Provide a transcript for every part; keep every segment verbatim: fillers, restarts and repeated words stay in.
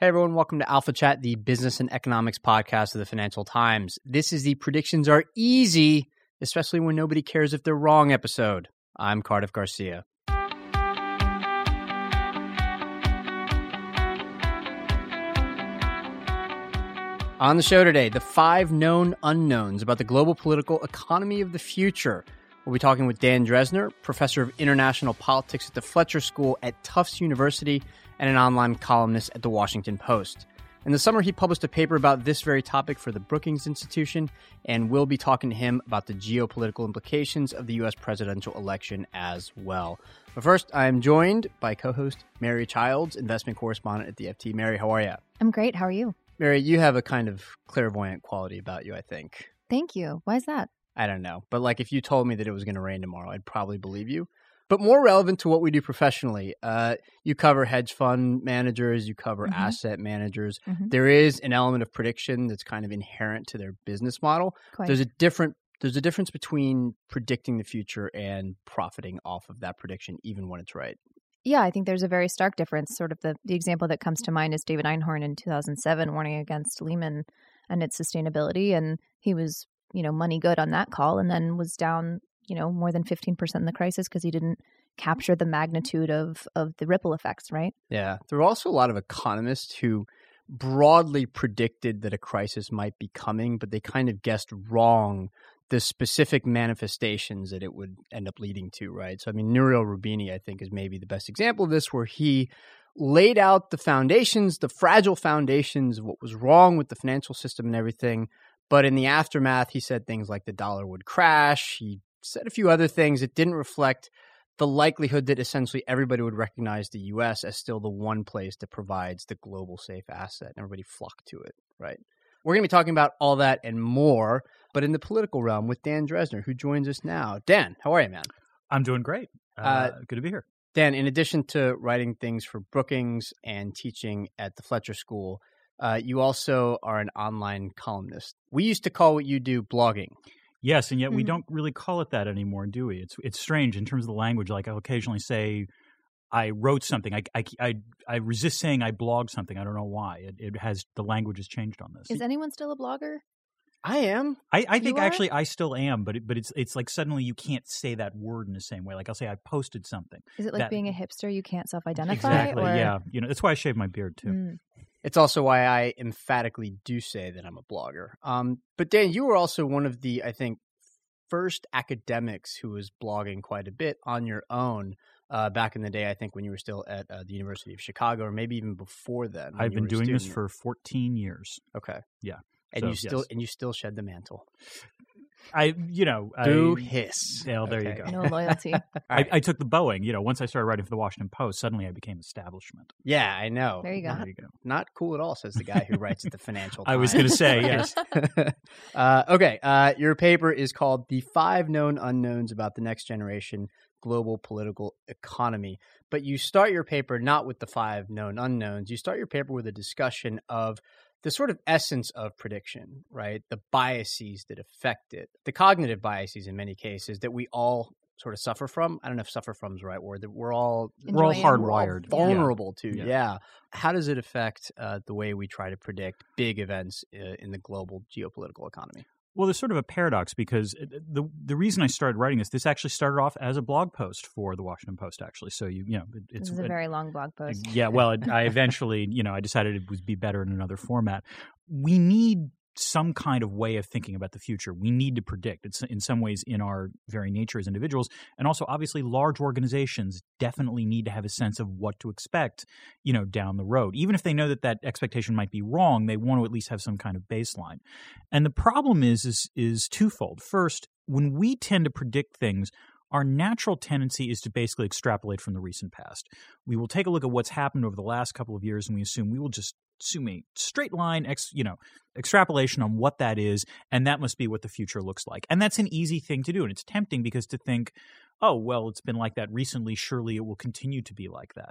Hey everyone, welcome to Alpha Chat, the business and economics podcast of the Financial Times. This is the Predictions Are Easy, especially when nobody cares if they're wrong episode. I'm Cardiff Garcia. On the show today, the five known unknowns about the global political economy of the future. We'll be talking with Dan Drezner, professor of international politics at the Fletcher School at Tufts University, and an online columnist at the Washington Post. In the summer, he published a paper about this very topic for the Brookings Institution, and we'll be talking to him about the geopolitical implications of the U S presidential election as well. But first, I am joined by co-host Mary Childs, investment correspondent at the F T. Mary, how are you? I'm great. How are you? Mary, you have a kind of clairvoyant quality about you, I think. Thank you. Why is that? I don't know. But like, if you told me that it was going to rain tomorrow, I'd probably believe you. But more relevant to what we do professionally, uh, you cover hedge fund managers, you cover mm-hmm. asset managers. Mm-hmm. There is an element of prediction that's kind of inherent to their business model. Quite. There's a different there's a difference between predicting the future and profiting off of that prediction, even when it's right. Yeah, I think there's a very stark difference. Sort of the, the example that comes to mind is David Einhorn in two thousand seven warning against Lehman and its sustainability, and he was, you know, money good on that call, and then was down, you know, more than fifteen percent in the crisis because he didn't capture the magnitude of, of the ripple effects, right? Yeah. There were also a lot of economists who broadly predicted that a crisis might be coming, but they kind of guessed wrong the specific manifestations that it would end up leading to, right? So, I mean, Nouriel Roubini, I think, is maybe the best example of this, where he laid out the foundations, the fragile foundations of what was wrong with the financial system and everything. But in the aftermath, he said things like the dollar would crash. He said a few other things that didn't reflect the likelihood that essentially everybody would recognize the U S as still the one place that provides the global safe asset, and everybody flocked to it, right? We're going to be talking about all that and more, but in the political realm with Dan Drezner, who joins us now. Dan, how are you, man? I'm doing great. Uh, uh, good to be here. Dan, in addition to writing things for Brookings and teaching at the Fletcher School, uh, you also are an online columnist. We used to call what you do blogging. Yes, and yet we mm-hmm. don't really call it that anymore, do we? It's it's strange in terms of the language. Like, I'll occasionally say, I wrote something. I, I, I, I resist saying I blogged something. I don't know why. It, it has the language has changed on this. Is anyone still a blogger? I am. I, I think are? actually I still am, but it, but it's it's like suddenly you can't say that word in the same way. Like I'll say I posted something. Is it like that, being a hipster? You can't self-identify? Exactly, or? Yeah. You know, that's why I shave my beard too. Mm. It's also why I emphatically do say that I'm a blogger. Um, but Dan, you were also one of the, I think, first academics who was blogging quite a bit on your own uh, back in the day, I think, when you were still at uh, the University of Chicago, or maybe even before then. I've been doing this for fourteen years. Okay. Yeah. And so, you still yes. and you still shed the mantle. I, you know, do I, hiss. Oh, there okay. you go. No loyalty. I, I took the Boeing. You know, once I started writing for the Washington Post, suddenly I became establishment. Yeah, I know. There you go. Not, there you go. Not cool at all, says the guy who writes at the Financial Times. I was going to say, yes. uh, okay. Uh, your paper is called The Five Known Unknowns About the Next Generation Global Political Economy. But you start your paper not with the five known unknowns. You start your paper with a discussion of the sort of essence of prediction, right? The biases that affect it, the cognitive biases in many cases that we all sort of suffer from. I don't know if suffer from is the right word, that we're all, we're all hardwired, vulnerable yeah. to. Yeah. yeah. How does it affect uh, the way we try to predict big events uh, in the global geopolitical economy? Well, there's sort of a paradox because the the reason I started writing this, this actually started off as a blog post for the Washington Post, actually. So, you you know, it, it's this is a very it, long blog post. Yeah. Well, it, I eventually, you know, I decided it would be better in another format. We need some kind of way of thinking about the future. We need to predict. It's in some ways in our very nature as individuals. And also, obviously, large organizations definitely need to have a sense of what to expect, you know, down the road. Even if they know that that expectation might be wrong, they want to at least have some kind of baseline. And the problem is, is, is twofold. First, when we tend to predict things, our natural tendency is to basically extrapolate from the recent past. We will take a look at what's happened over the last couple of years, and we assume we will just assume a straight line, ex, you know, extrapolation on what that is, and that must be what the future looks like. And that's an easy thing to do, and it's tempting because to think, oh, well, it's been like that recently, surely it will continue to be like that.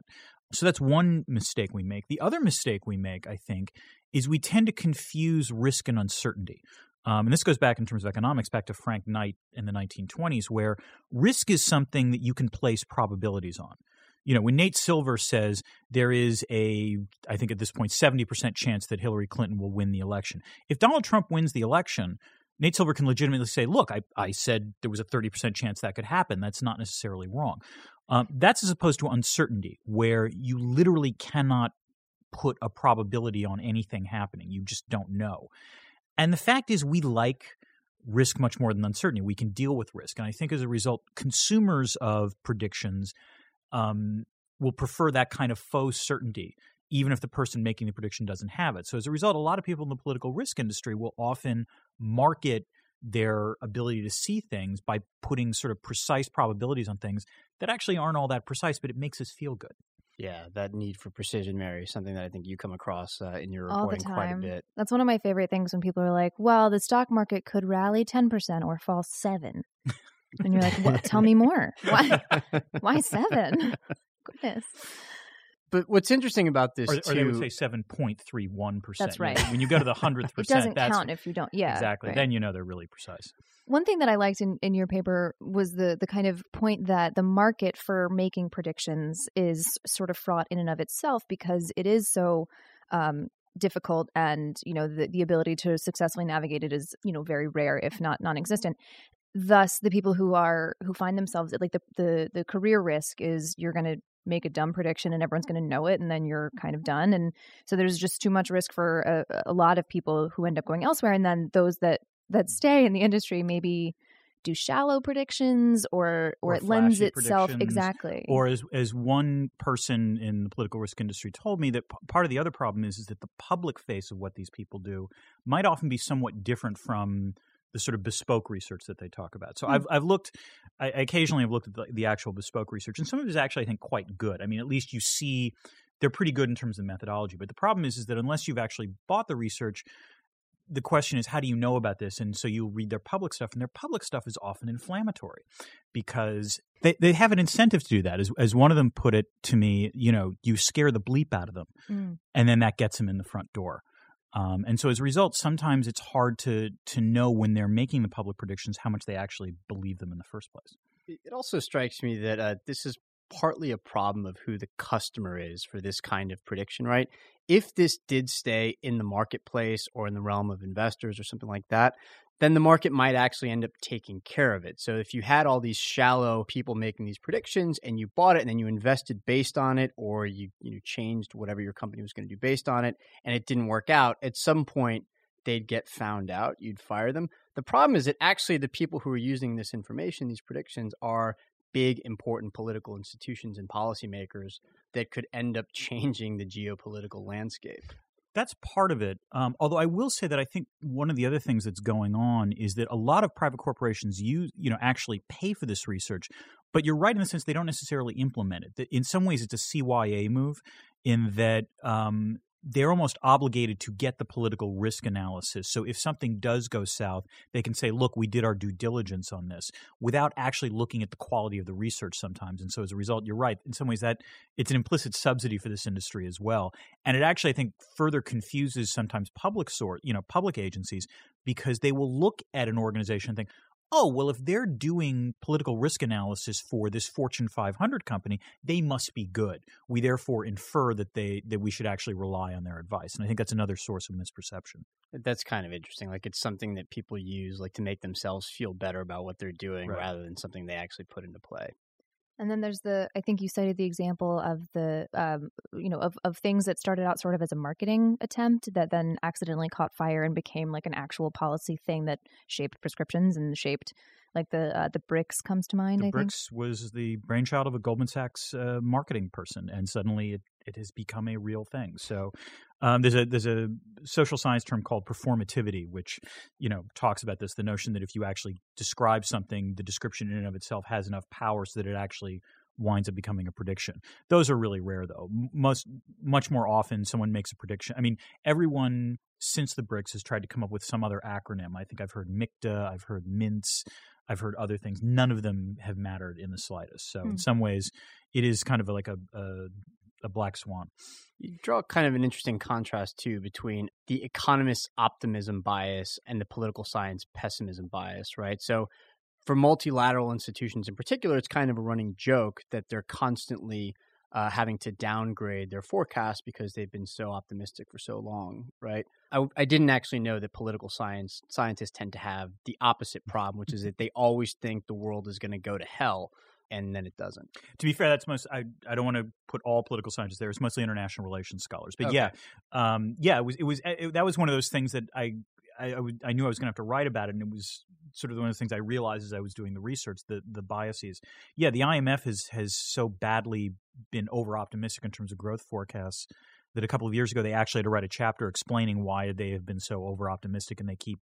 So that's one mistake we make. The other mistake we make, I think, is we tend to confuse risk and uncertainty. Um, and this goes back in terms of economics, back to Frank Knight in the nineteen twenties, where risk is something that you can place probabilities on. You know, when Nate Silver says there is a, I think at this point, seventy percent chance that Hillary Clinton will win the election. If Donald Trump wins the election, Nate Silver can legitimately say, look, I, I said there was a thirty percent chance that could happen. That's not necessarily wrong. Um, that's as opposed to uncertainty, where you literally cannot put a probability on anything happening. You just don't know. And the fact is we like risk much more than uncertainty. We can deal with risk. And I think as a result, consumers of predictions um, will prefer that kind of faux certainty, even if the person making the prediction doesn't have it. So as a result, a lot of people in the political risk industry will often market their ability to see things by putting sort of precise probabilities on things that actually aren't all that precise, but it makes us feel good. Yeah, that need for precision, Mary, something that I think you come across uh, in your reporting quite a bit. That's one of my favorite things when people are like, well, the stock market could rally ten percent or fall seven. And you're like, well, tell me more. Why Why seven? Goodness. But what's interesting about this, or, or too, they would say seven point three one percent. That's right. When you go to the hundredth percent, it doesn't that's, count if you don't. Yeah, exactly. Right. Then you know they're really precise. One thing that I liked in, in your paper was the the kind of point that the market for making predictions is sort of fraught in and of itself because it is so um, difficult, and you know the the ability to successfully navigate it is you know very rare, if not non-existent. Thus, the people who are who find themselves like the the, the career risk is you're going to make a dumb prediction and everyone's going to know it and then you're kind of done. And so there's just too much risk for a, a lot of people who end up going elsewhere. And then those that, that stay in the industry maybe do shallow predictions or or, or it lends itself. Exactly. Or as as one person in the political risk industry told me, that p- part of the other problem is, is that the public face of what these people do might often be somewhat different from the sort of bespoke research that they talk about. So mm. I've I've looked – I occasionally have looked at the, the actual bespoke research, and some of it is actually, I think, quite good. I mean, at least you see they're pretty good in terms of methodology. But the problem is, is that unless you've actually bought the research, the question is how do you know about this? And so you read their public stuff, and their public stuff is often inflammatory because they, they have an incentive to do that. As, as one of them put it to me, you know, you scare the bleep out of them, mm. and then that gets them in the front door. Um, and so as a result, sometimes it's hard to to know when they're making the public predictions how much they actually believe them in the first place. It also strikes me that uh, this is partly a problem of who the customer is for this kind of prediction, right? If this did stay in the marketplace or in the realm of investors or something like that, then the market might actually end up taking care of it. So if you had all these shallow people making these predictions and you bought it and then you invested based on it, or you you know, changed whatever your company was going to do based on it and it didn't work out, at some point they'd get found out. You'd fire them. The problem is that actually the people who are using this information, these predictions, are big, important political institutions and policymakers that could end up changing the geopolitical landscape. That's part of it, um, although I will say that I think one of the other things that's going on is that a lot of private corporations use, you know, actually pay for this research, but you're right in the sense they don't necessarily implement it. In some ways, it's a C Y A move in that um, they're almost obligated to get the political risk analysis. So if something does go south, they can say, look, we did our due diligence on this without actually looking at the quality of the research sometimes. And so as a result, you're right. In some ways, that it's an implicit subsidy for this industry as well. And it actually, I think, further confuses sometimes public sort, you know, public agencies, because they will look at an organization and think, oh, well, if they're doing political risk analysis for this Fortune five hundred company, they must be good. We therefore infer that they that we should actually rely on their advice. And I think that's another source of misperception. That's kind of interesting. Like it's something that people use like to make themselves feel better about what they're doing, right, rather than something they actually put into play. And then there's the, I think you cited the example of the, um, you know, of, of things that started out sort of as a marketing attempt that then accidentally caught fire and became like an actual policy thing that shaped prescriptions and shaped Like the uh, the BRICS comes to mind, the I BRICS think. BRICS was the brainchild of a Goldman Sachs uh, marketing person, and suddenly it, it has become a real thing. So um, there's a there's a social science term called performativity, which, you know, talks about this, the notion that if you actually describe something, the description in and of itself has enough power so that it actually winds up becoming a prediction. Those are really rare, though. Most, much more often, someone makes a prediction. I mean, everyone since the BRICS has tried to come up with some other acronym. I think I've heard MICTA, I've heard MINTS, I've heard other things. None of them have mattered in the slightest. So mm. in some ways, it is kind of like a, a a black swan. You draw kind of an interesting contrast, too, between the economist's optimism bias and the political science pessimism bias, right? So for multilateral institutions in particular, it's kind of a running joke that they're constantly uh, having to downgrade their forecast because they've been so optimistic for so long, right? I, I didn't actually know that political science scientists tend to have the opposite problem, which is that they always think the world is going to go to hell, and then it doesn't. To be fair, that's most. I I don't want to put all political scientists there. It's mostly international relations scholars. But okay. yeah, um, yeah, it was it was it, that was one of those things that I. I, I, would, I knew I was going to have to write about it, and it was sort of one of the things I realized as I was doing the research, the the biases. Yeah, the I M F has has so badly been over-optimistic in terms of growth forecasts that a couple of years ago they actually had to write a chapter explaining why they have been so over-optimistic and they keep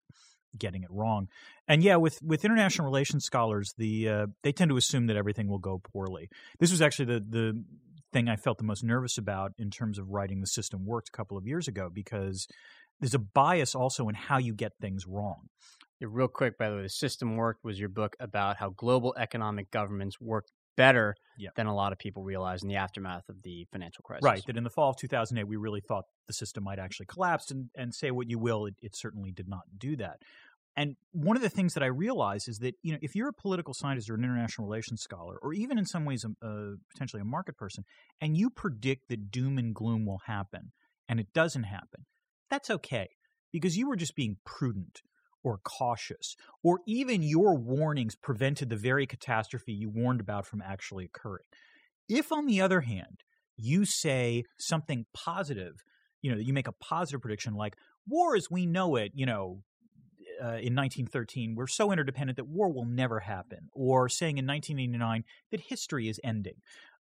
getting it wrong. And yeah, with with international relations scholars, the uh, they tend to assume that everything will go poorly. This was actually the the thing I felt the most nervous about in terms of writing The System Worked a couple of years ago, because there's a bias also in how you get things wrong. Yeah, real quick, by the way, The System Worked was your book about how global economic governments worked better yeah. than a lot of people realized in the aftermath of the financial crisis. Right, that in the fall of two thousand eight, we really thought the system might actually collapse, and, and say what you will, it, it certainly did not do that. And one of the things that I realized is that, you know, if you're a political scientist or an international relations scholar, or even in some ways a, a, potentially a market person, and you predict that doom and gloom will happen, and it doesn't happen, that's okay, because you were just being prudent or cautious, or even your warnings prevented the very catastrophe you warned about from actually occurring. If, on the other hand, you say something positive, you know, you make a positive prediction like, war as we know it, you know, uh, in nineteen thirteen, we're so interdependent that war will never happen, or saying in nineteen eighty-nine that history is ending,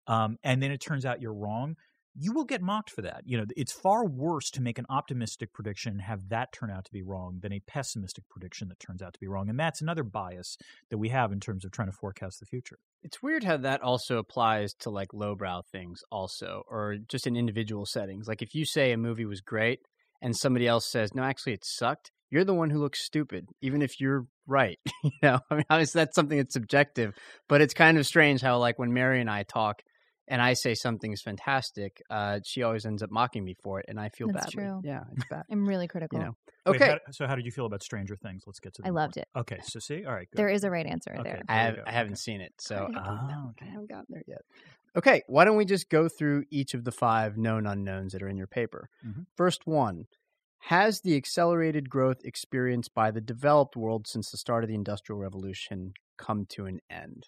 um, and then it turns out you're wrong, you will get mocked for that. You know, it's far worse to make an optimistic prediction and have that turn out to be wrong than a pessimistic prediction that turns out to be wrong. And that's another bias that we have in terms of trying to forecast the future. It's weird how that also applies to like lowbrow things also, or just in individual settings. Like if you say a movie was great and somebody else says, no, actually it sucked, you're the one who looks stupid, even if you're right. You know, I mean, obviously that's something that's subjective, but it's kind of strange how like when Mary and I talk, and I say something's fantastic, uh, she always ends up mocking me for it, and I feel bad. That's badly. True. Yeah, it's bad. I'm really critical. You know? Okay. Wait, how, so how did you feel about Stranger Things? Let's get to that. I loved it. Okay, so see? All right, good. There is a right answer okay, there. I, have, there I haven't okay. seen it, so I, oh, no, okay. I haven't gotten there yet. Okay, why don't we just go through each of the five known unknowns that are in your paper. Mm-hmm. First one, has the accelerated growth experienced by the developed world since the start of the Industrial Revolution come to an end?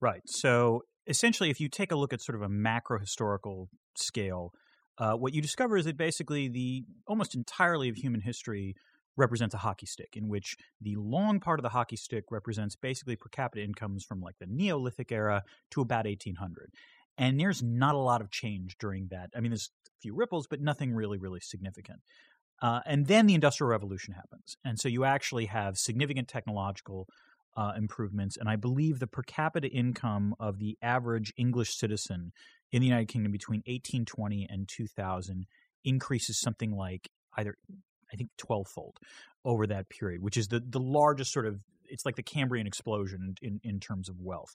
Right, so essentially, if you take a look at sort of a macro-historical scale, uh, what you discover is that basically the almost entirely of human history represents a hockey stick, in which the long part of the hockey stick represents basically per capita incomes from like the Neolithic era to about eighteen hundred. And there's not a lot of change during that. I mean, there's a few ripples, but nothing really, really significant. Uh, and then the Industrial Revolution happens. And so you actually have significant technological Uh, improvements, and I believe the per capita income of the average English citizen in the United Kingdom between eighteen twenty and two thousand increases something like either, I think, twelve-fold over that period, which is the, the largest sort of, it's like the Cambrian explosion in, in, in terms of wealth.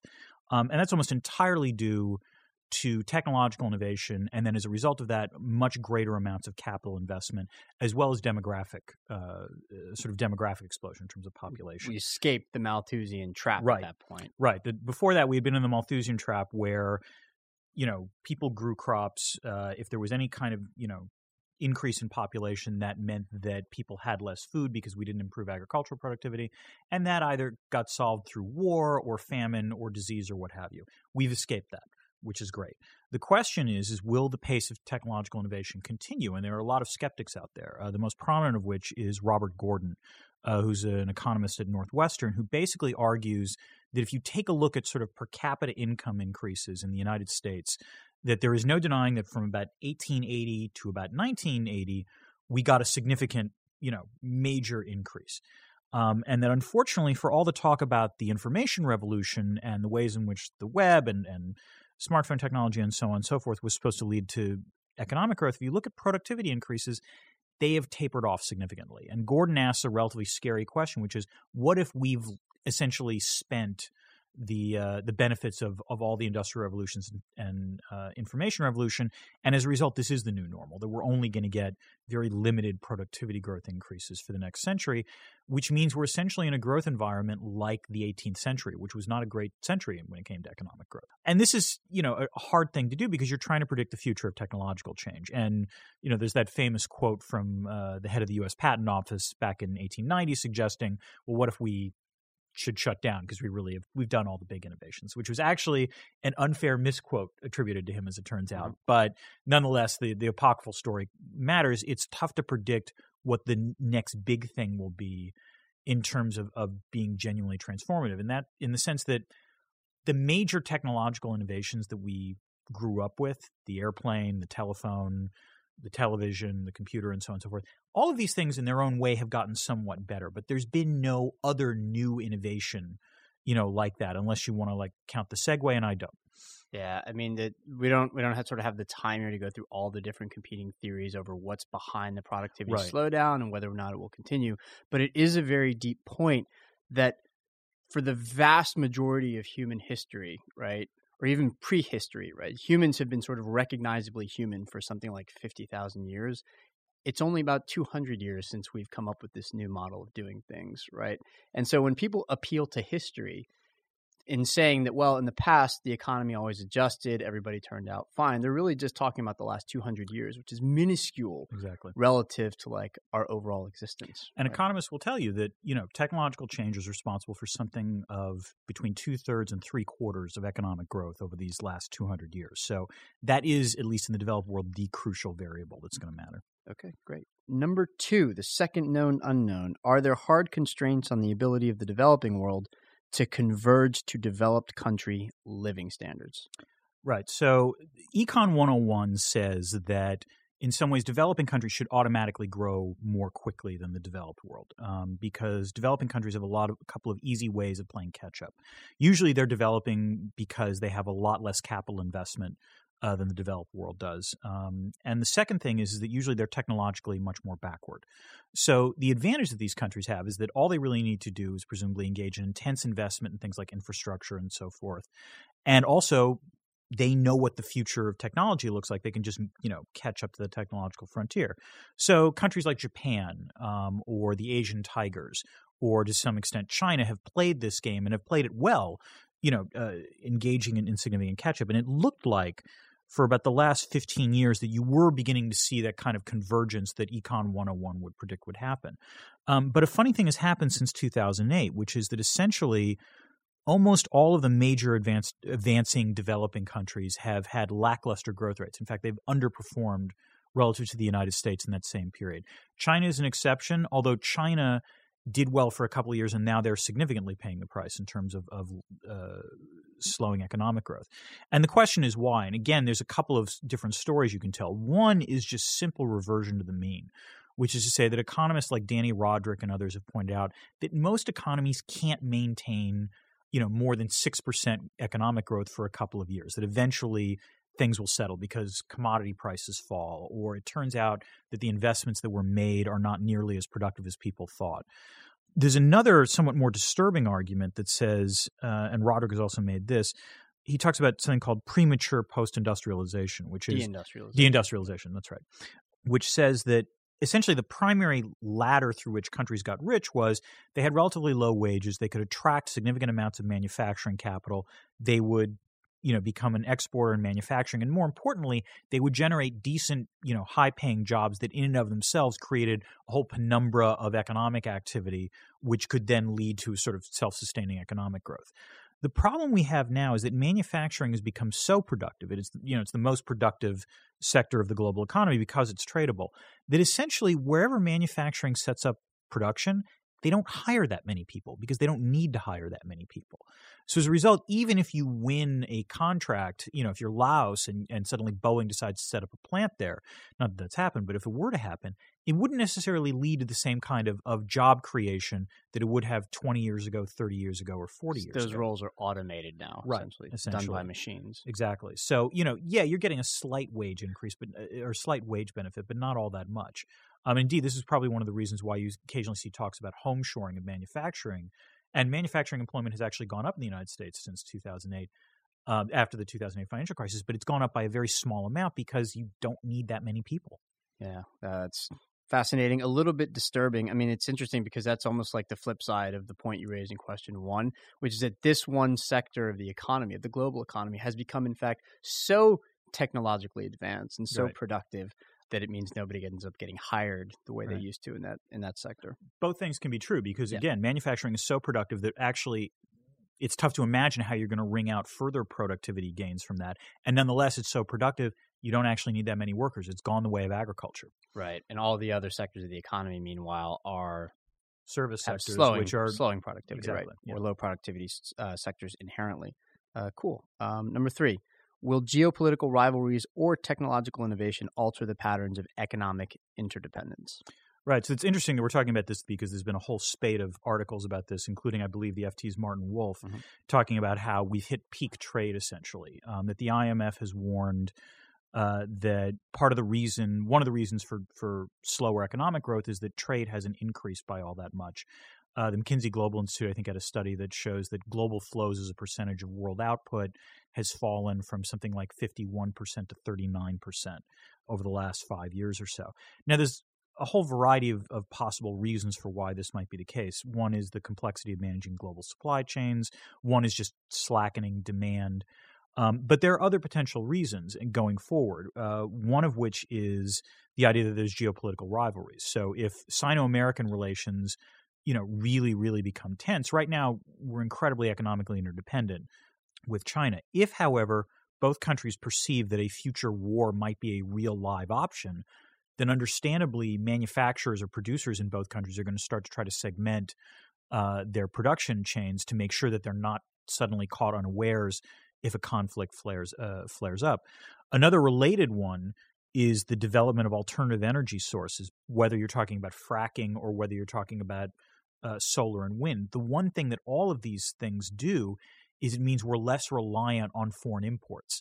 Um, and that's almost entirely due to technological innovation, and then as a result of that, much greater amounts of capital investment, as well as demographic, uh, sort of demographic explosion in terms of population. We escaped the Malthusian trap right. at that point. Right. The, before that, we had been in the Malthusian trap where, you know, people grew crops. Uh, if there was any kind of, you know, increase in population, that meant that people had less food because we didn't improve agricultural productivity, and that either got solved through war or famine or disease or what have you. We've escaped that, which is great. The question is, is will the pace of technological innovation continue? And there are a lot of skeptics out there, uh, the most prominent of which is Robert Gordon, uh, who's an economist at Northwestern, who basically argues that if you take a look at sort of per capita income increases in the United States, that there is no denying that from about eighteen eighty to about nineteen eighty, we got a significant, you know, major increase. Um, and that unfortunately, for all the talk about the information revolution and the ways in which the web and, and smartphone technology and so on and so forth was supposed to lead to economic growth, if you look at productivity increases, they have tapered off significantly. And Gordon asks a relatively scary question, which is, what if we've essentially spent the uh, the benefits of, of all the industrial revolutions and uh, information revolution, and as a result, this is the new normal, that we're only going to get very limited productivity growth increases for the next century, which means we're essentially in a growth environment like the eighteenth century, which was not a great century when it came to economic growth. And this is, you know, a hard thing to do because you're trying to predict the future of technological change. And, you know, there's that famous quote from uh, the head of the U S Patent Office back in eighteen ninety suggesting, well, what if we should shut down because we really have, we've done all the big innovations, which was actually an unfair misquote attributed to him, as it turns out. Mm-hmm. But nonetheless, the, the apocryphal story matters. It's tough to predict what the next big thing will be in terms of, of being genuinely transformative. And that, in the sense that the major technological innovations that we grew up with, the airplane, the telephone, the television, the computer, and so on and so forth, all of these things in their own way have gotten somewhat better, but there's been no other new innovation, you know, like that, unless you want to like count the Segway, and I don't. Yeah, I mean, the, we don't we don't have, sort of have the time here to go through all the different competing theories over what's behind the productivity right. slowdown and whether or not it will continue. But it is a very deep point that for the vast majority of human history, right, or even prehistory, right? Humans have been sort of recognizably human for something like fifty thousand years. It's only about two hundred years since we've come up with this new model of doing things, right? And so when people appeal to history in saying that, well, in the past, the economy always adjusted, everybody turned out fine, they're really just talking about the last two hundred years, which is minuscule exactly. relative to like our overall existence. And right? economists will tell you that, you know, technological change is responsible for something of between two-thirds and three-quarters of economic growth over these last two hundred years. So that is, at least in the developed world, the crucial variable that's going to matter. Okay, great. Number two, the second known unknown. Are there hard constraints on the ability of the developing world to converge to developed country living standards? Right. So Econ one oh one says that in some ways developing countries should automatically grow more quickly than the developed world um, because developing countries have a lot of a couple of easy ways of playing catch up. Usually they're developing because they have a lot less capital investment Uh, than the developed world does. Um, and the second thing is, is that usually they're technologically much more backward. So the advantage that these countries have is that all they really need to do is presumably engage in intense investment in things like infrastructure and so forth. And also, they know what the future of technology looks like. They can just, you know, catch up to the technological frontier. So countries like Japan um, or the Asian Tigers or to some extent China have played this game and have played it well, you know, uh, engaging in insignificant catch-up. And it looked like for about the last fifteen years that you were beginning to see that kind of convergence that Econ one oh one would predict would happen. Um, but a funny thing has happened since two thousand eight, which is that essentially almost all of the major advanced, advancing developing countries have had lackluster growth rates. In fact, they've underperformed relative to the United States in that same period. China is an exception, although China did well for a couple of years, and now they're significantly paying the price in terms of, of uh, slowing economic growth. And the question is why? And again, there's a couple of different stories you can tell. One is just simple reversion to the mean, which is to say that economists like Danny Roderick and others have pointed out that most economies can't maintain, you know, more than six percent economic growth for a couple of years, that eventually things will settle because commodity prices fall, or it turns out that the investments that were made are not nearly as productive as people thought. There's another somewhat more disturbing argument that says, uh, and Roderick has also made this, he talks about something called premature post-industrialization, which is deindustrialization. Deindustrialization, that's right, which says that essentially the primary ladder through which countries got rich was they had relatively low wages, they could attract significant amounts of manufacturing capital, they would you know, become an exporter in manufacturing. And more importantly, they would generate decent, you know, high-paying jobs that in and of themselves created a whole penumbra of economic activity, which could then lead to sort of self-sustaining economic growth. The problem we have now is that manufacturing has become so productive, it is, you know, it's the most productive sector of the global economy because it's tradable, that essentially wherever manufacturing sets up production, they don't hire that many people because they don't need to hire that many people. So as a result, even if you win a contract, you know, if you're Laos and, and suddenly Boeing decides to set up a plant there, not that that's happened, but if it were to happen, it wouldn't necessarily lead to the same kind of, of job creation that it would have twenty years ago, thirty years ago, or forty years Those ago. Those roles are automated now, right. essentially, essentially, done by machines. Exactly. So, you know, yeah, you're getting a slight wage increase but or slight wage benefit, but not all that much. Um, indeed, this is probably one of the reasons why you occasionally see talks about homeshoring of manufacturing. And manufacturing employment has actually gone up in the United States since two thousand eight uh, after the two thousand eight financial crisis, but it's gone up by a very small amount because you don't need that many people. Yeah, that's fascinating, a little bit disturbing. I mean, it's interesting because that's almost like the flip side of the point you raised in question one, which is that this one sector of the economy, of the global economy, has become, in fact, so technologically advanced and so right. productive that it means nobody ends up getting hired the way right. they used to in that in that sector. Both things can be true because, yeah. again, manufacturing is so productive that actually it's tough to imagine how you're going to wring out further productivity gains from that. And nonetheless, it's so productive, you don't actually need that many workers. It's gone the way of agriculture. Right. And all the other sectors of the economy, meanwhile, are service sectors, slowing, which are slowing productivity, exactly, right? Yeah. Or low productivity uh, sectors inherently. Uh, cool. Um, number three. Will geopolitical rivalries or technological innovation alter the patterns of economic interdependence? Right. So it's interesting that we're talking about this because there's been a whole spate of articles about this, including, I believe, the F T's Martin Wolf, mm-hmm. talking about how we've hit peak trade, essentially, um, that the I M F has warned uh, that part of the reason, one of the reasons for, for slower economic growth is that trade hasn't increased by all that much. Uh, the McKinsey Global Institute, I think, had a study that shows that global flows as a percentage of world output has fallen from something like fifty-one percent to thirty-nine percent over the last five years or so. Now, there's a whole variety of, of possible reasons for why this might be the case. One is the complexity of managing global supply chains. One is just slackening demand. Um, but there are other potential reasons going forward, uh, one of which is the idea that there's geopolitical rivalries. So if Sino-American relations you know, really, really become tense. Right now, we're incredibly economically interdependent with China. If, however, both countries perceive that a future war might be a real live option, then understandably, manufacturers or producers in both countries are going to start to try to segment uh, their production chains to make sure that they're not suddenly caught unawares if a conflict flares uh, flares up. Another related one is the development of alternative energy sources, whether you're talking about fracking or whether you're talking about Uh, solar and wind. The one thing that all of these things do is it means we're less reliant on foreign imports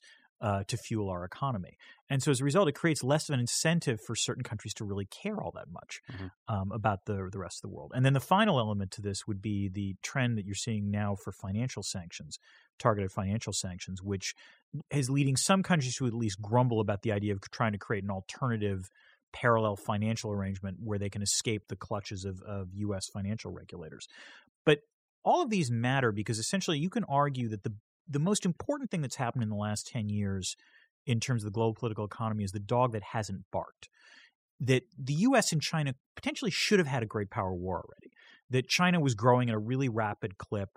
uh, to fuel our economy. And so as a result, it creates less of an incentive for certain countries to really care all that much mm-hmm. um, about the, the rest of the world. And then the final element to this would be the trend that you're seeing now for financial sanctions, targeted financial sanctions, which is leading some countries to at least grumble about the idea of trying to create an alternative parallel financial arrangement where they can escape the clutches of, of U S financial regulators. But all of these matter because essentially you can argue that the the most important thing that's happened in the last ten years in terms of the global political economy is the dog that hasn't barked, that the U S and China potentially should have had a great power war already, that China was growing at a really rapid clip.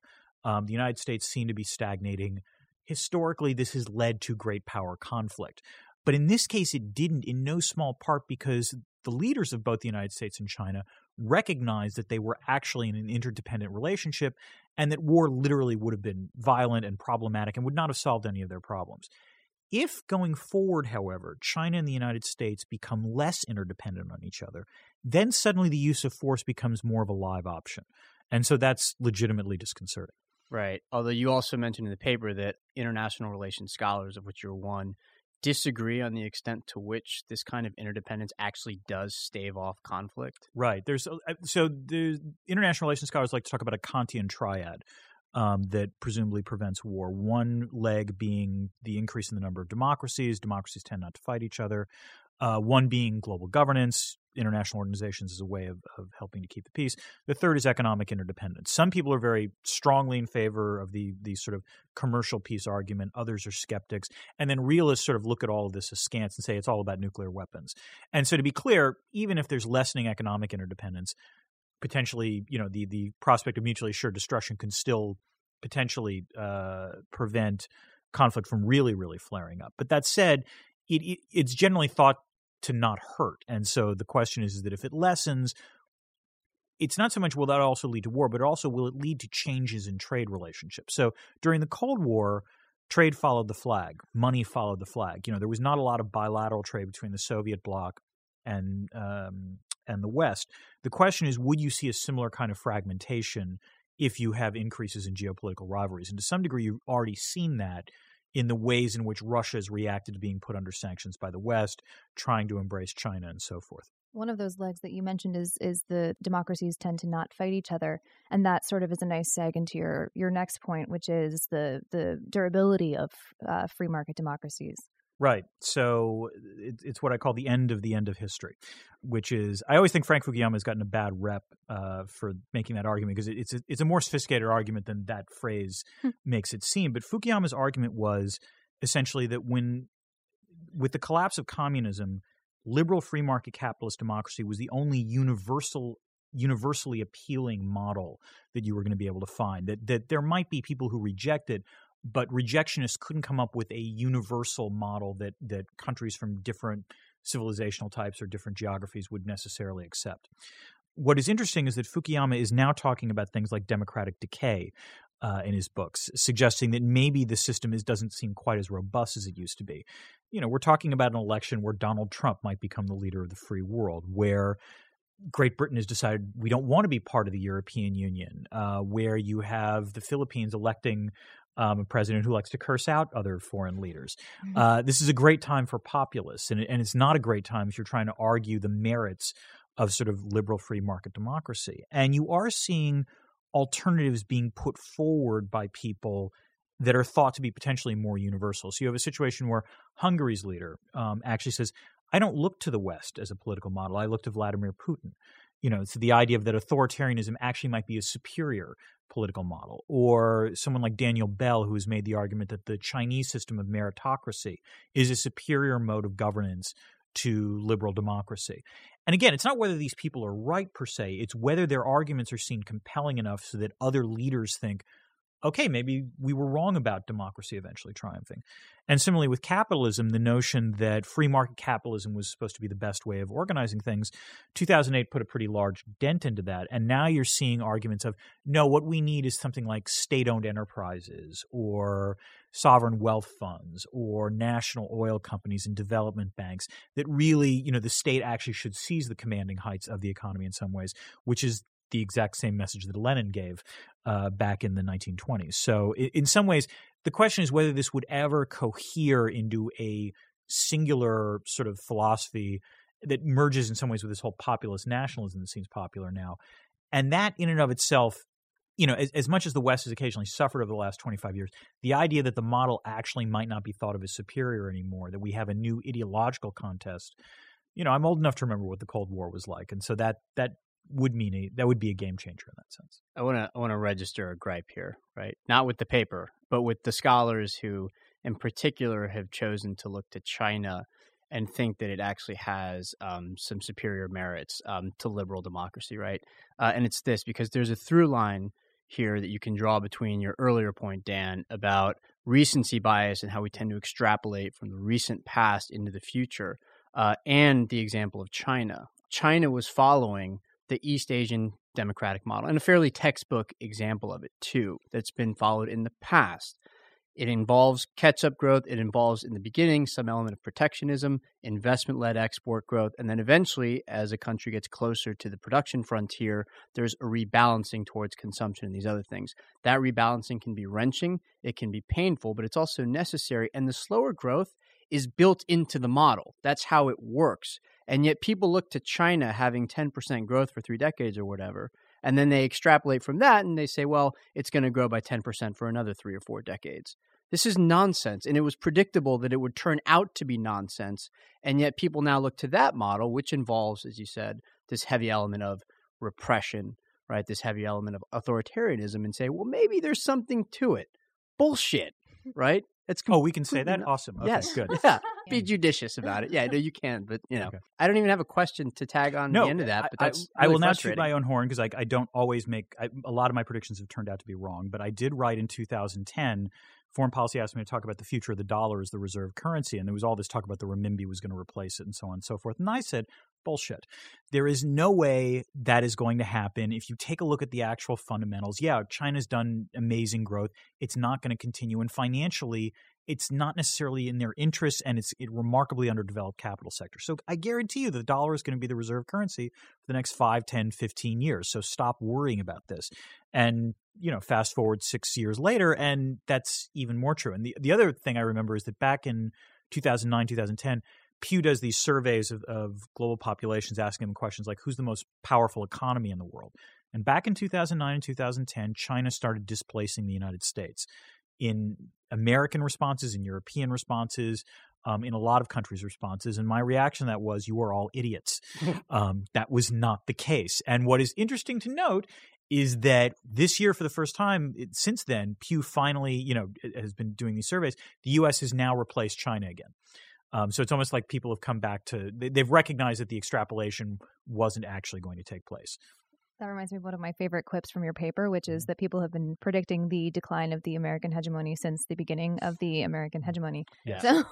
Um, the United States seemed to be stagnating. Historically, this has led to great power conflict. But in this case, it didn't, in no small part because the leaders of both the United States and China recognized that they were actually in an interdependent relationship and that war literally would have been violent and problematic and would not have solved any of their problems. If going forward, however, China and the United States become less interdependent on each other, then suddenly the use of force becomes more of a live option. And so that's legitimately disconcerting. Right. Although you also mentioned in the paper that international relations scholars, of which you're one, disagree on the extent to which this kind of interdependence actually does stave off conflict. Right. There's so the international relations scholars like to talk about a Kantian triad um, that presumably prevents war. One leg being the increase in the number of democracies. Democracies tend not to fight each other. Uh, one being global governance, international organizations as a way of, of helping to keep the peace. The third is economic interdependence. Some people are very strongly in favor of the, the sort of commercial peace argument. Others are skeptics. And then realists sort of look at all of this askance and say it's all about nuclear weapons. And so to be clear, even if there's lessening economic interdependence, potentially, you know, the, the prospect of mutually assured destruction can still potentially uh, prevent conflict from really, really flaring up. But that said, it, it it's generally thought to not hurt. And so the question is, is that if it lessens, it's not so much will that also lead to war, but also will it lead to changes in trade relationships. So during the Cold War, trade followed the flag. Money followed the flag. You know, there was not a lot of bilateral trade between the Soviet bloc and um, and the West. The question is, would you see a similar kind of fragmentation if you have increases in geopolitical rivalries? And to some degree, you've already seen that in the ways in which Russia has reacted to being put under sanctions by the West, trying to embrace China and so forth. One of those legs that you mentioned is is the democracies tend to not fight each other. And that sort of is a nice seg into your your next point, which is the, the durability of uh, free market democracies. Right. So it, it's what I call the end of the end of history, which is, I always think Frank Fukuyama has gotten a bad rep uh, for making that argument because it, it's, a, it's a more sophisticated argument than that phrase makes it seem. But Fukuyama's argument was essentially that when, with the collapse of communism, liberal free market capitalist democracy was the only universal, universally appealing model that you were going to be able to find, that that there might be people who reject it, but rejectionists couldn't come up with a universal model that that countries from different civilizational types or different geographies would necessarily accept. What is interesting is that Fukuyama is now talking about things like democratic decay uh, in his books, suggesting that maybe the system is, doesn't seem quite as robust as it used to be. You know, we're talking about an election where Donald Trump might become the leader of the free world, where Great Britain has decided we don't want to be part of the European Union, uh, where you have the Philippines electing um, a president who likes to curse out other foreign leaders. Mm-hmm. Uh, this is a great time for populists, and, and it's not a great time if you're trying to argue the merits of sort of liberal free market democracy. And you are seeing alternatives being put forward by people that are thought to be potentially more universal. So you have a situation where Hungary's leader um, actually says, I don't look to the West as a political model. I look to Vladimir Putin. You know, it's the idea of that authoritarianism actually might be a superior political model. Or someone like Daniel Bell, who has made the argument that the Chinese system of meritocracy is a superior mode of governance to liberal democracy. And again, it's not whether these people are right per se, it's whether their arguments are seen compelling enough so that other leaders think, okay, maybe we were wrong about democracy eventually triumphing. And similarly with capitalism, the notion that free market capitalism was supposed to be the best way of organizing things, two thousand eight put a pretty large dent into that. And now you're seeing arguments of, no, what we need is something like state-owned enterprises or sovereign wealth funds or national oil companies and development banks that really, you know, the state actually should seize the commanding heights of the economy in some ways, which is the exact same message that Lenin gave uh, back in the nineteen twenties. So in, in some ways, the question is whether this would ever cohere into a singular sort of philosophy that merges in some ways with this whole populist nationalism that seems popular now. And that in and of itself, you know, as, as much as the West has occasionally suffered over the last twenty-five years, the idea that the model actually might not be thought of as superior anymore, that we have a new ideological contest. You know, I'm old enough to remember what the Cold War was like. And so that that would mean a, that would be a game changer in that sense. I want to I want to register a gripe here, right? Not with the paper, but with the scholars who in particular have chosen to look to China and think that it actually has um, some superior merits um, to liberal democracy, right? Uh, and it's this, because there's a through line here that you can draw between your earlier point, Dan, about recency bias and how we tend to extrapolate from the recent past into the future, uh, and the example of China. China was following the East Asian democratic model, and a fairly textbook example of it, too, that's been followed in the past. It involves catch-up growth. It involves, in the beginning, some element of protectionism, investment-led export growth, and then eventually, as a country gets closer to the production frontier, there's a rebalancing towards consumption and these other things. That rebalancing can be wrenching. It can be painful, but it's also necessary, and the slower growth is built into the model. That's how it works. And yet people look to China having ten percent growth for three decades or whatever, and then they extrapolate from that and they say, well, it's going to grow by ten percent for another three or four decades. This is nonsense. And it was predictable that it would turn out to be nonsense. And yet people now look to that model, which involves, as you said, this heavy element of repression, right? This heavy element of authoritarianism, and say, well, maybe there's something to it. Bullshit, right? It's com- oh, we can say that? Awesome. Okay, yes. Good. Yeah. Be judicious about it. Yeah, no, you can, but, you know, okay. I don't even have a question to tag on no, the end of that, but that's I, I, really I will now toot my own horn because I, I don't always make I, – a lot of my predictions have turned out to be wrong, but I did write in two thousand ten – Foreign policy asked me to talk about the future of the dollar as the reserve currency, and there was all this talk about the renminbi was going to replace it and so on and so forth. And I said, bullshit. There is no way that is going to happen. If you take a look at the actual fundamentals, yeah, China's done amazing growth. It's not going to continue. And financially, it's not necessarily in their interests, and it's a remarkably underdeveloped capital sector. So I guarantee you the dollar is going to be the reserve currency for the next five, ten, fifteen years. So stop worrying about this. And, you know, fast forward six years later, and that's even more true. And the, the other thing I remember is that back in two thousand nine, two thousand ten, Pew does these surveys of, of global populations, asking them questions like, who's the most powerful economy in the world? And back in two thousand nine and two thousand ten, China started displacing the United States in American responses, in European responses, um, in a lot of countries' responses. And my reaction to that was, you are all idiots. um, that was not the case. And what is interesting to note is that this year, for the first time it, since then, Pew finally, you know, has been doing these surveys. The U S has now replaced China again. Um, so it's almost like people have come back to, they've recognized that the extrapolation wasn't actually going to take place. That reminds me of one of my favorite quips from your paper, which is that people have been predicting the decline of the American hegemony since the beginning of the American hegemony. Yeah. So.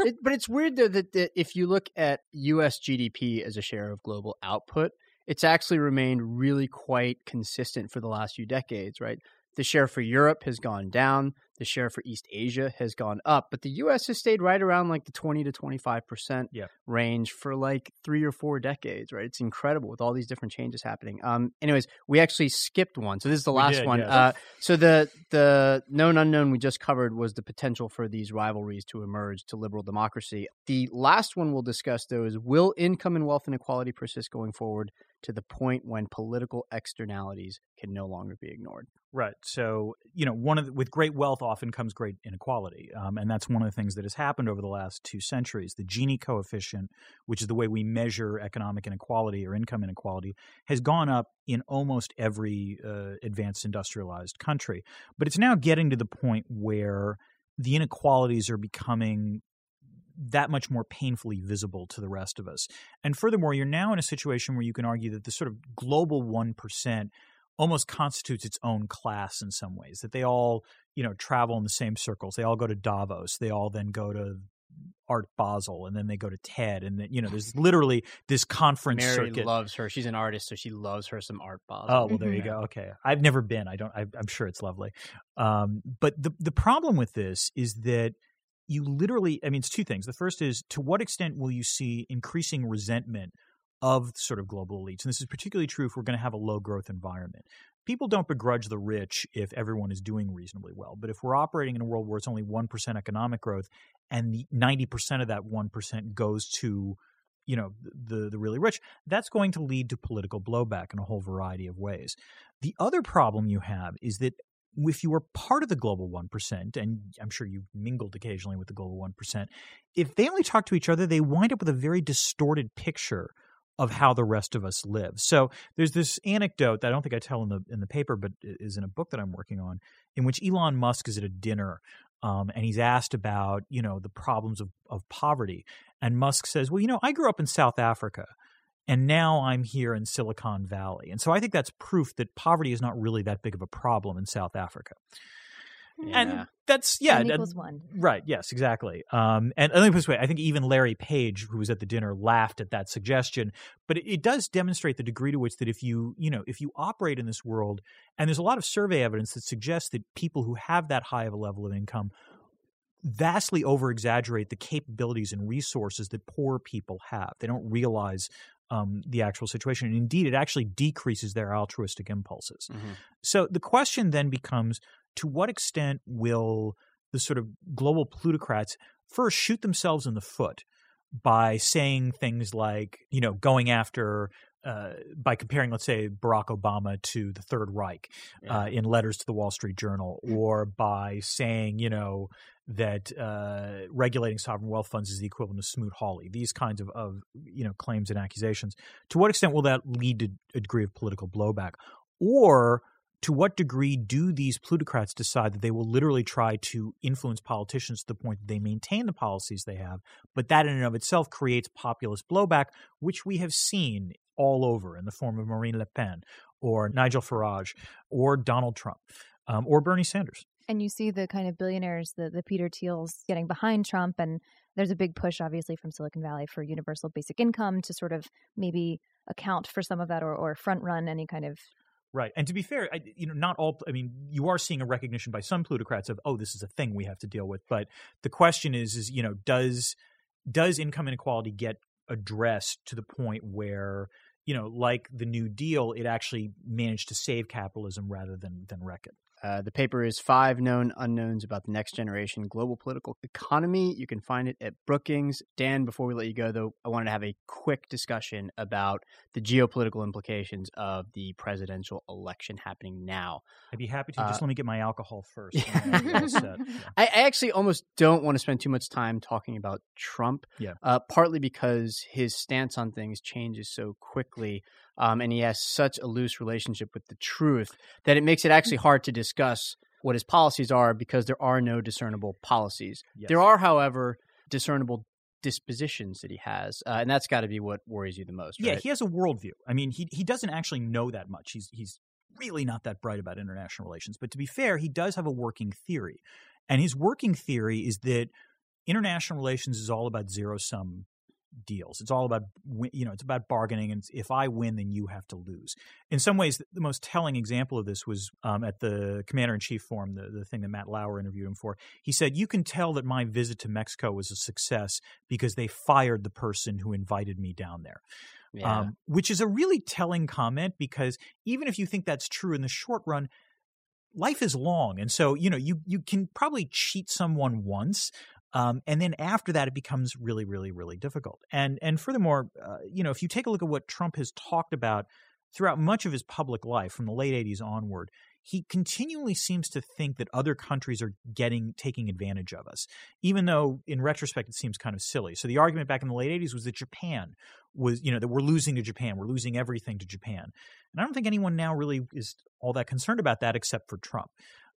it, but it's weird, though, that the, if you look at U S G D P as a share of global output, it's actually remained really quite consistent for the last few decades, right? The share for Europe has gone down. The share for East Asia has gone up, but the U S has stayed right around like the twenty to twenty-five percent yeah. range for like three or four decades, right? It's incredible with all these different changes happening. Um, anyways, we actually skipped one. So this is the last did, one. Yeah. Uh, so the the known unknown we just covered was the potential for these rivalries to emerge to liberal democracy. The last one we'll discuss, though, is will income and wealth inequality persist going forward to the point when political externalities can no longer be ignored? Right. So, you know, one of the, with great wealth often comes great inequality. Um, and that's one of the things that has happened over the last two centuries. The Gini coefficient, which is the way we measure economic inequality or income inequality, has gone up in almost every uh, advanced industrialized country. But it's now getting to the point where the inequalities are becoming that much more painfully visible to the rest of us. And furthermore, you're now in a situation where you can argue that the sort of global one percent almost constitutes its own class in some ways, that they all, you know, travel in the same circles. They all go to Davos. They all then go to Art Basel, and then they go to TED, and then, you know, there's literally this conference Mary circuit. Mary loves her. She's an artist, so she loves her some Art Basel. Oh, well, there you go. Okay. I've never been. I don't, I, I'm sure it's lovely. Um, but the the problem with this is that you literally, I mean, it's two things. The first is, to what extent will you see increasing resentment of sort of global elites? And this is particularly true if we're going to have a low growth environment. People don't begrudge the rich if everyone is doing reasonably well. But if we're operating in a world where it's only one percent economic growth and the ninety percent of that one percent goes to, you know, the, the really rich, that's going to lead to political blowback in a whole variety of ways. The other problem you have is that if you were part of the global one percent, and I'm sure you've mingled occasionally with the global one percent, if they only talk to each other, they wind up with a very distorted picture of how the rest of us live. So there's this anecdote that I don't think I tell in the in the paper, but is in a book that I'm working on, in which Elon Musk is at a dinner um, and he's asked about, you know, the problems of, of poverty. And Musk says, well, you know, I grew up in South Africa and now I'm here in Silicon Valley. And so I think that's proof that poverty is not really that big of a problem in South Africa. Yeah. And that's, yeah. That, equals one. Right. Yes, exactly. Um, and let me put this way, I think even Larry Page, who was at the dinner, laughed at that suggestion. But it, it does demonstrate the degree to which that if you, you know, if you operate in this world, and there's a lot of survey evidence that suggests that people who have that high of a level of income vastly over-exaggerate the capabilities and resources that poor people have. They don't realize um, the actual situation. And indeed, it actually decreases their altruistic impulses. Mm-hmm. So the question then becomes, to what extent will the sort of global plutocrats first shoot themselves in the foot by saying things like, you know, going after uh, by comparing, let's say, Barack Obama to the Third Reich yeah. uh, in letters to the Wall Street Journal, or by saying, you know, that uh, regulating sovereign wealth funds is the equivalent of Smoot-Hawley, these kinds of, of, you know, claims and accusations. To what extent will that lead to a degree of political blowback? Or to what degree do these plutocrats decide that they will literally try to influence politicians to the point that they maintain the policies they have, but that in and of itself creates populist blowback, which we have seen all over in the form of Marine Le Pen or Nigel Farage or Donald Trump um, or Bernie Sanders? And you see the kind of billionaires, the, the Peter Thiels getting behind Trump and There's a big push, obviously, from Silicon Valley for universal basic income to sort of maybe account for some of that or, or front run any kind of. Right. And to be fair, I, you know, not all, I mean, you are seeing a recognition by some plutocrats of, oh, this is a thing we have to deal with. But the question is, is, you know, does, does income inequality get addressed to the point where, you know, like the New Deal, it actually managed to save capitalism rather than, than wreck it? Uh, the paper is Five Known Unknowns About the Next Generation Global Political Economy. You can find it at Brookings. Dan, before we let you go, though, I wanted to have a quick discussion about the geopolitical implications of the presidential election happening now. I'd be happy to. Uh, just let me get my alcohol first. Yeah. Yeah. I actually almost don't want to spend too much time talking about Trump, yeah. uh, partly because his stance on things changes so quickly. Um, and he has such a loose relationship with the truth that it makes it actually hard to discuss what his policies are because there are no discernible policies. Yes. There are, however, discernible dispositions that he has, uh, and that's got to be what worries you the most, right? Yeah, he has a worldview. I mean, he he doesn't actually know that much. He's he's really not that bright about international relations. But to be fair, he does have a working theory. And his working theory is that international relations is all about zero-sum deals. It's all about, you know, it's about bargaining. And if I win, then you have to lose. In some ways, the most telling example of this was um, at the Commander-in-Chief Forum, the, the thing that Matt Lauer interviewed him for. He said, you can tell that my visit to Mexico was a success because they fired the person who invited me down there. Yeah. Um, which is a really telling comment because even if you think that's true in the short run, life is long. And so, you know, you you can probably cheat someone once. Um, and then after that, it becomes really, really, really difficult. And and furthermore, uh, you know, if you take a look at what Trump has talked about throughout much of his public life from the late eighties onward, he continually seems to think that other countries are getting taking advantage of us, even though in retrospect, it seems kind of silly. So the argument back in the late eighties was that Japan was, you know, that we're losing to Japan. We're losing everything to Japan. And I don't think anyone now really is all that concerned about that except for Trump.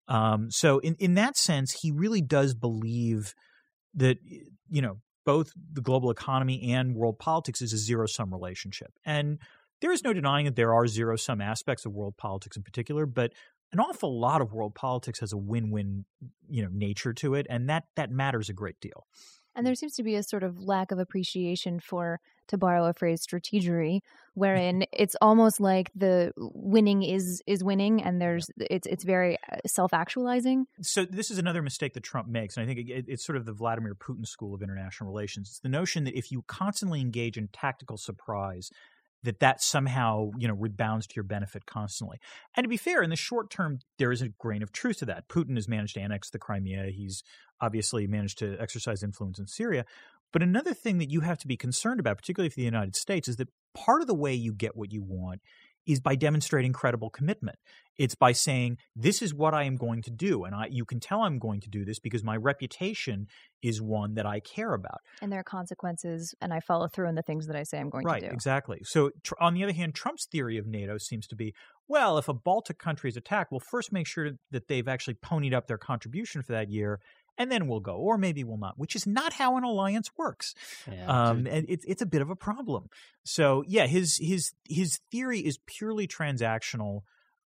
Um, so in, in that sense, he really does believe that, you know, both the global economy and world politics is a zero-sum relationship. And there is no denying that there are zero-sum aspects of world politics in particular, but an awful lot of world politics has a win-win, you know, nature to it, and that that matters a great deal. And there seems to be a sort of lack of appreciation for, to borrow a phrase, strategery, wherein it's almost like the winning is is winning and there's it's it's very self-actualizing. So this is another mistake that Trump makes, and I think it, it's sort of the Vladimir Putin school of international relations. It's the notion that if you constantly engage in tactical surprise, that that somehow, you know, rebounds to your benefit constantly. And to be fair, in the short term, there is a grain of truth to that. Putin has managed to annex the Crimea. He's obviously managed to exercise influence in Syria. But another thing that you have to be concerned about, particularly for the United States, is that part of the way you get what you want is by demonstrating credible commitment. It's by saying, this is what I am going to do. And I, you can tell I'm going to do this because my reputation is one that I care about. And there are consequences, and I follow through on the things that I say I'm going right, to do. Right, exactly. So tr- on the other hand, Trump's theory of NATO seems to be, well, if a Baltic country is attacked, we'll first make sure that they've actually ponied up their contribution for that year, and then we'll go, or maybe we'll not, which is not how an alliance works. Yeah, um, and it's it's a bit of a problem. So yeah, his his his theory is purely transactional.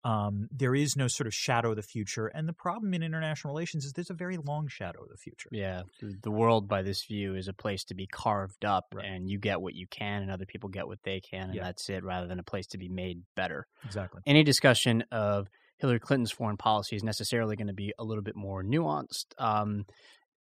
Um, there is no sort of shadow of the future, and the problem in international relations is there's a very long shadow of the future. Yeah, the world by this view is a place to be carved up, right, and you get what you can, and other people get what they can, and yeah. that's it, rather than a place to be made better. Exactly. Any discussion of Hillary Clinton's foreign policy is necessarily going to be a little bit more nuanced. Um,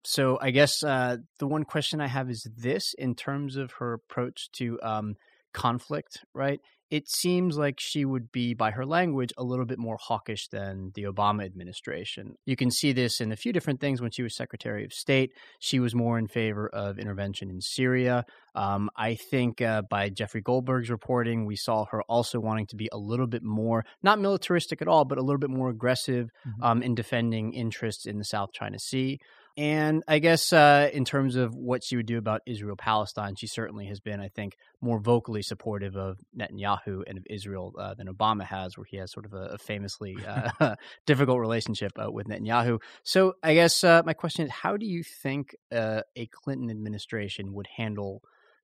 so I guess uh, the one question I have is this, in terms of her approach to um, conflict, right? It seems like she would be, by her language, a little bit more hawkish than the Obama administration. You can see this in a few different things. When she was Secretary of State, she was more in favor of intervention in Syria. Um, I think uh, by Jeffrey Goldberg's reporting, we saw her also wanting to be a little bit more, not militaristic at all, but a little bit more aggressive mm-hmm. um, in defending interests in the South China Sea. And I guess uh, in terms of what she would do about Israel-Palestine, she certainly has been, I think, more vocally supportive of Netanyahu and of Israel uh, than Obama has, where he has sort of a, a famously uh, difficult relationship uh, with Netanyahu. So I guess uh, my question is, how do you think uh, a Clinton administration would handle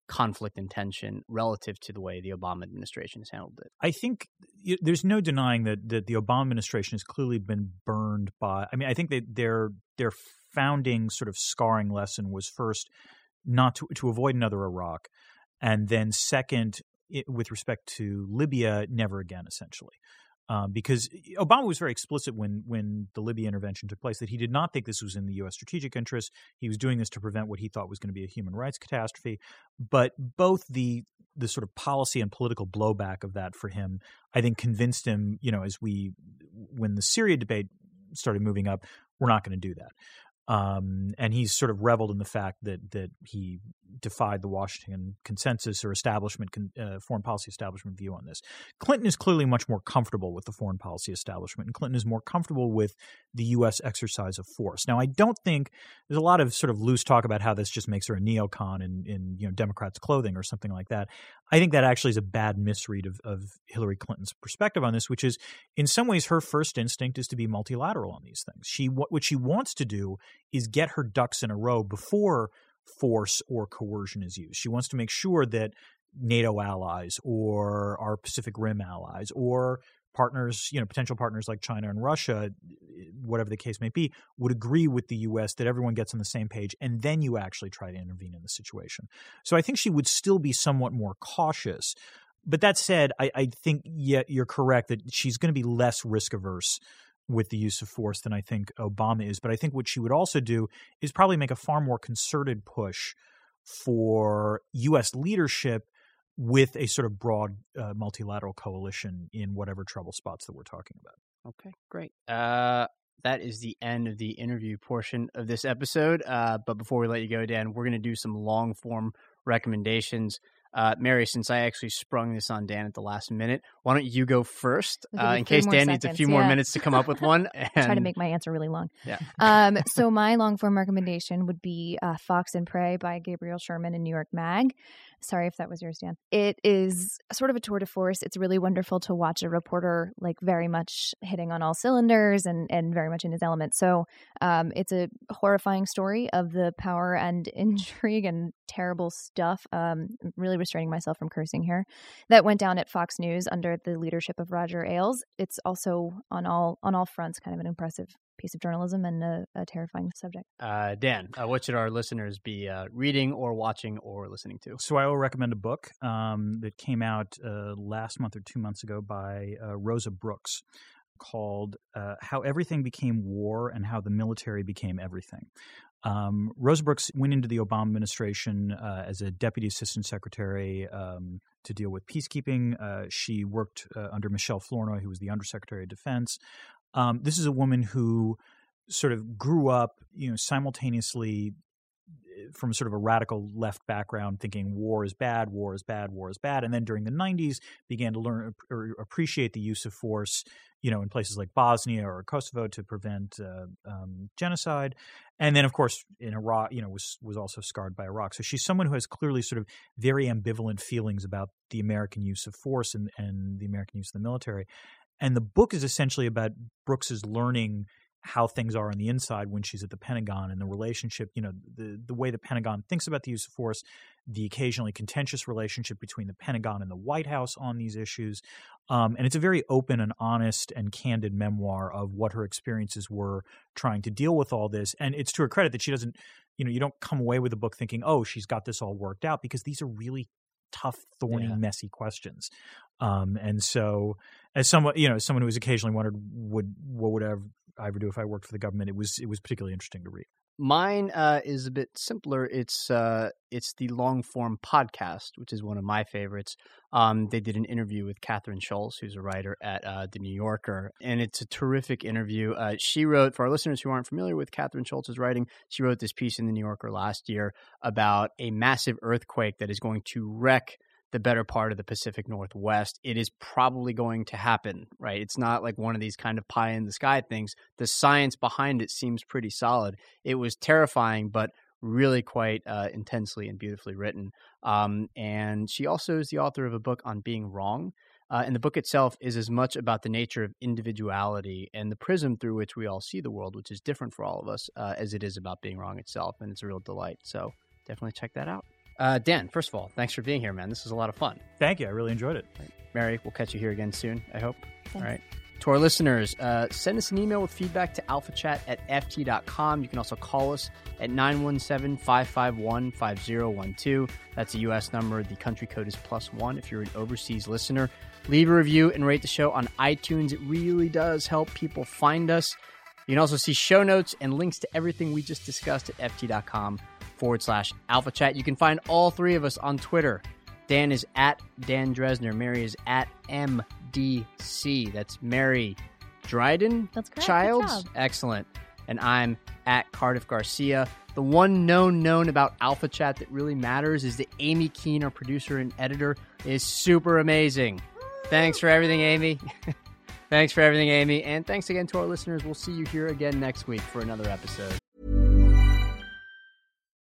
conflict and tension relative to the way the Obama administration has handled it? I think there's no denying that, that the Obama administration has clearly been burned by – I mean, I think that they're, they're – founding sort of scarring lesson was first not to, to avoid another Iraq. And then second, it, with respect to Libya, never again, essentially. Uh, because Obama was very explicit when when the Libya intervention took place that he did not think this was in the U S strategic interest. He was doing this to prevent what he thought was going to be a human rights catastrophe. But both the the sort of policy and political blowback of that for him, I think, convinced him, you know, as we when the Syria debate started moving up, we're not going to do that. Um, and he's sort of reveled in the fact that that he defied the Washington consensus or establishment, con, uh, foreign policy establishment view on this. Clinton is clearly much more comfortable with the foreign policy establishment, and Clinton is more comfortable with the U S exercise of force. Now, I don't think there's a lot of sort of loose talk about how this just makes her a neocon in, in you know, Democrats' clothing or something like that. I think that actually is a bad misread of, of Hillary Clinton's perspective on this, which is in some ways her first instinct is to be multilateral on these things. She what, what she wants to do is get her ducks in a row before force or coercion is used. She wants to make sure that NATO allies or our Pacific Rim allies or partners, you know, potential partners like China and Russia, whatever the case may be, would agree with the U S that everyone gets on the same page, and then you actually try to intervene in the situation. So I think she would still be somewhat more cautious. But that said, I, I think yeah, you're correct that she's going to be less risk-averse with the use of force than I think Obama is. But I think what she would also do is probably make a far more concerted push for U S leadership with a sort of broad uh, multilateral coalition in whatever trouble spots that we're talking about. Okay, great. Uh, that is the end of the interview portion of this episode. Uh, but before we let you go, Dan, we're going to do some long-form recommendations. Uh, Mary, since I actually sprung this on Dan at the last minute, why don't you go first uh, in case Dan seconds. needs a few yeah. more minutes to come up with one? And... Try to make my answer really long. Yeah. um, so my long-form recommendation would be uh, Fox and Prey by Gabriel Sherman and New York Mag. Sorry if that was yours, Dan. It is sort of a tour de force. It's really wonderful to watch a reporter like very much hitting on all cylinders and, and very much in his element. So um, it's a horrifying story of the power and intrigue and terrible stuff. Um, really restraining myself from cursing here. That went down at Fox News under the leadership of Roger Ailes. It's also on all on all fronts kind of an impressive piece of journalism and a, a terrifying subject. Uh, Dan, uh, what should our listeners be uh, reading or watching or listening to? So I will recommend a book um, that came out uh, last month or two months ago by uh, Rosa Brooks called uh, How Everything Became War and How the Military Became Everything. Um, Rosa Brooks went into the Obama administration uh, as a deputy assistant secretary um, to deal with peacekeeping. Uh, she worked uh, under Michelle Flournoy, who was the undersecretary of defense. Um, this is a woman who sort of grew up, you know, simultaneously from sort of a radical left background, thinking war is bad, war is bad, war is bad, and then during the nineties began to learn or appreciate the use of force, you know, in places like Bosnia or Kosovo to prevent uh, um, genocide, and then of course in Iraq, you know, was was also scarred by Iraq. So she's someone who has clearly sort of very ambivalent feelings about the American use of force and, and the American use of the military. And the book is essentially about Brooks's learning how things are on the inside when she's at the Pentagon and the relationship, you know, the the way the Pentagon thinks about the use of force, the occasionally contentious relationship between the Pentagon and the White House on these issues. Um, and it's a very open and honest and candid memoir of what her experiences were trying to deal with all this. And it's to her credit that she doesn't, you know, you don't come away with the book thinking, oh, she's got this all worked out, because these are really tough, thorny, yeah. messy questions. Um, and so as someone, you know, someone who has occasionally wondered would what would have I ever do if I worked for the government, it was it was particularly interesting to read. Mine uh, is a bit simpler. It's uh, it's the long form podcast, which is one of my favorites. Um, they did an interview with Catherine Schultz, who's a writer at uh, The New Yorker, and it's a terrific interview. Uh, she wrote, for our listeners who aren't familiar with Catherine Schultz's writing, she wrote this piece in The New Yorker last year about a massive earthquake that is going to wreck the better part of the Pacific Northwest. It is probably going to happen, right? It's not like one of these kind of pie in the sky things. The science behind it seems pretty solid. It was terrifying, but really quite uh, intensely and beautifully written. Um, and she also is the author of a book on being wrong. Uh, and the book itself is as much about the nature of individuality and the prism through which we all see the world, which is different for all of us, uh, as it is about being wrong itself. And it's a real delight. So definitely check that out. Uh, Dan, first of all, thanks for being here, man. This was a lot of fun. Thank you. I really enjoyed it. Mary, we'll catch you here again soon, I hope. Thanks. All right. To our listeners, uh, send us an email with feedback to alphachat at f t dot com. You can also call us at nine one seven, five five one, five zero one two. That's a U S number. The country code is plus one if you're an overseas listener. Leave a review and rate the show on iTunes. It really does help people find us. You can also see show notes and links to everything we just discussed at f t dot com forward slash alpha chat. You can find all three of us on Twitter. Dan is at Dan Drezner. Mary is at M. D C. That's Mary Dryden. That's correct. Childs. Excellent. And I'm at Cardiff Garcia. The one known known about Alpha Chat that really matters is that Amy Keene, our producer and editor, is super amazing. Thanks for everything, Amy. Thanks for everything, Amy. And thanks again to our listeners. We'll see you here again next week for another episode.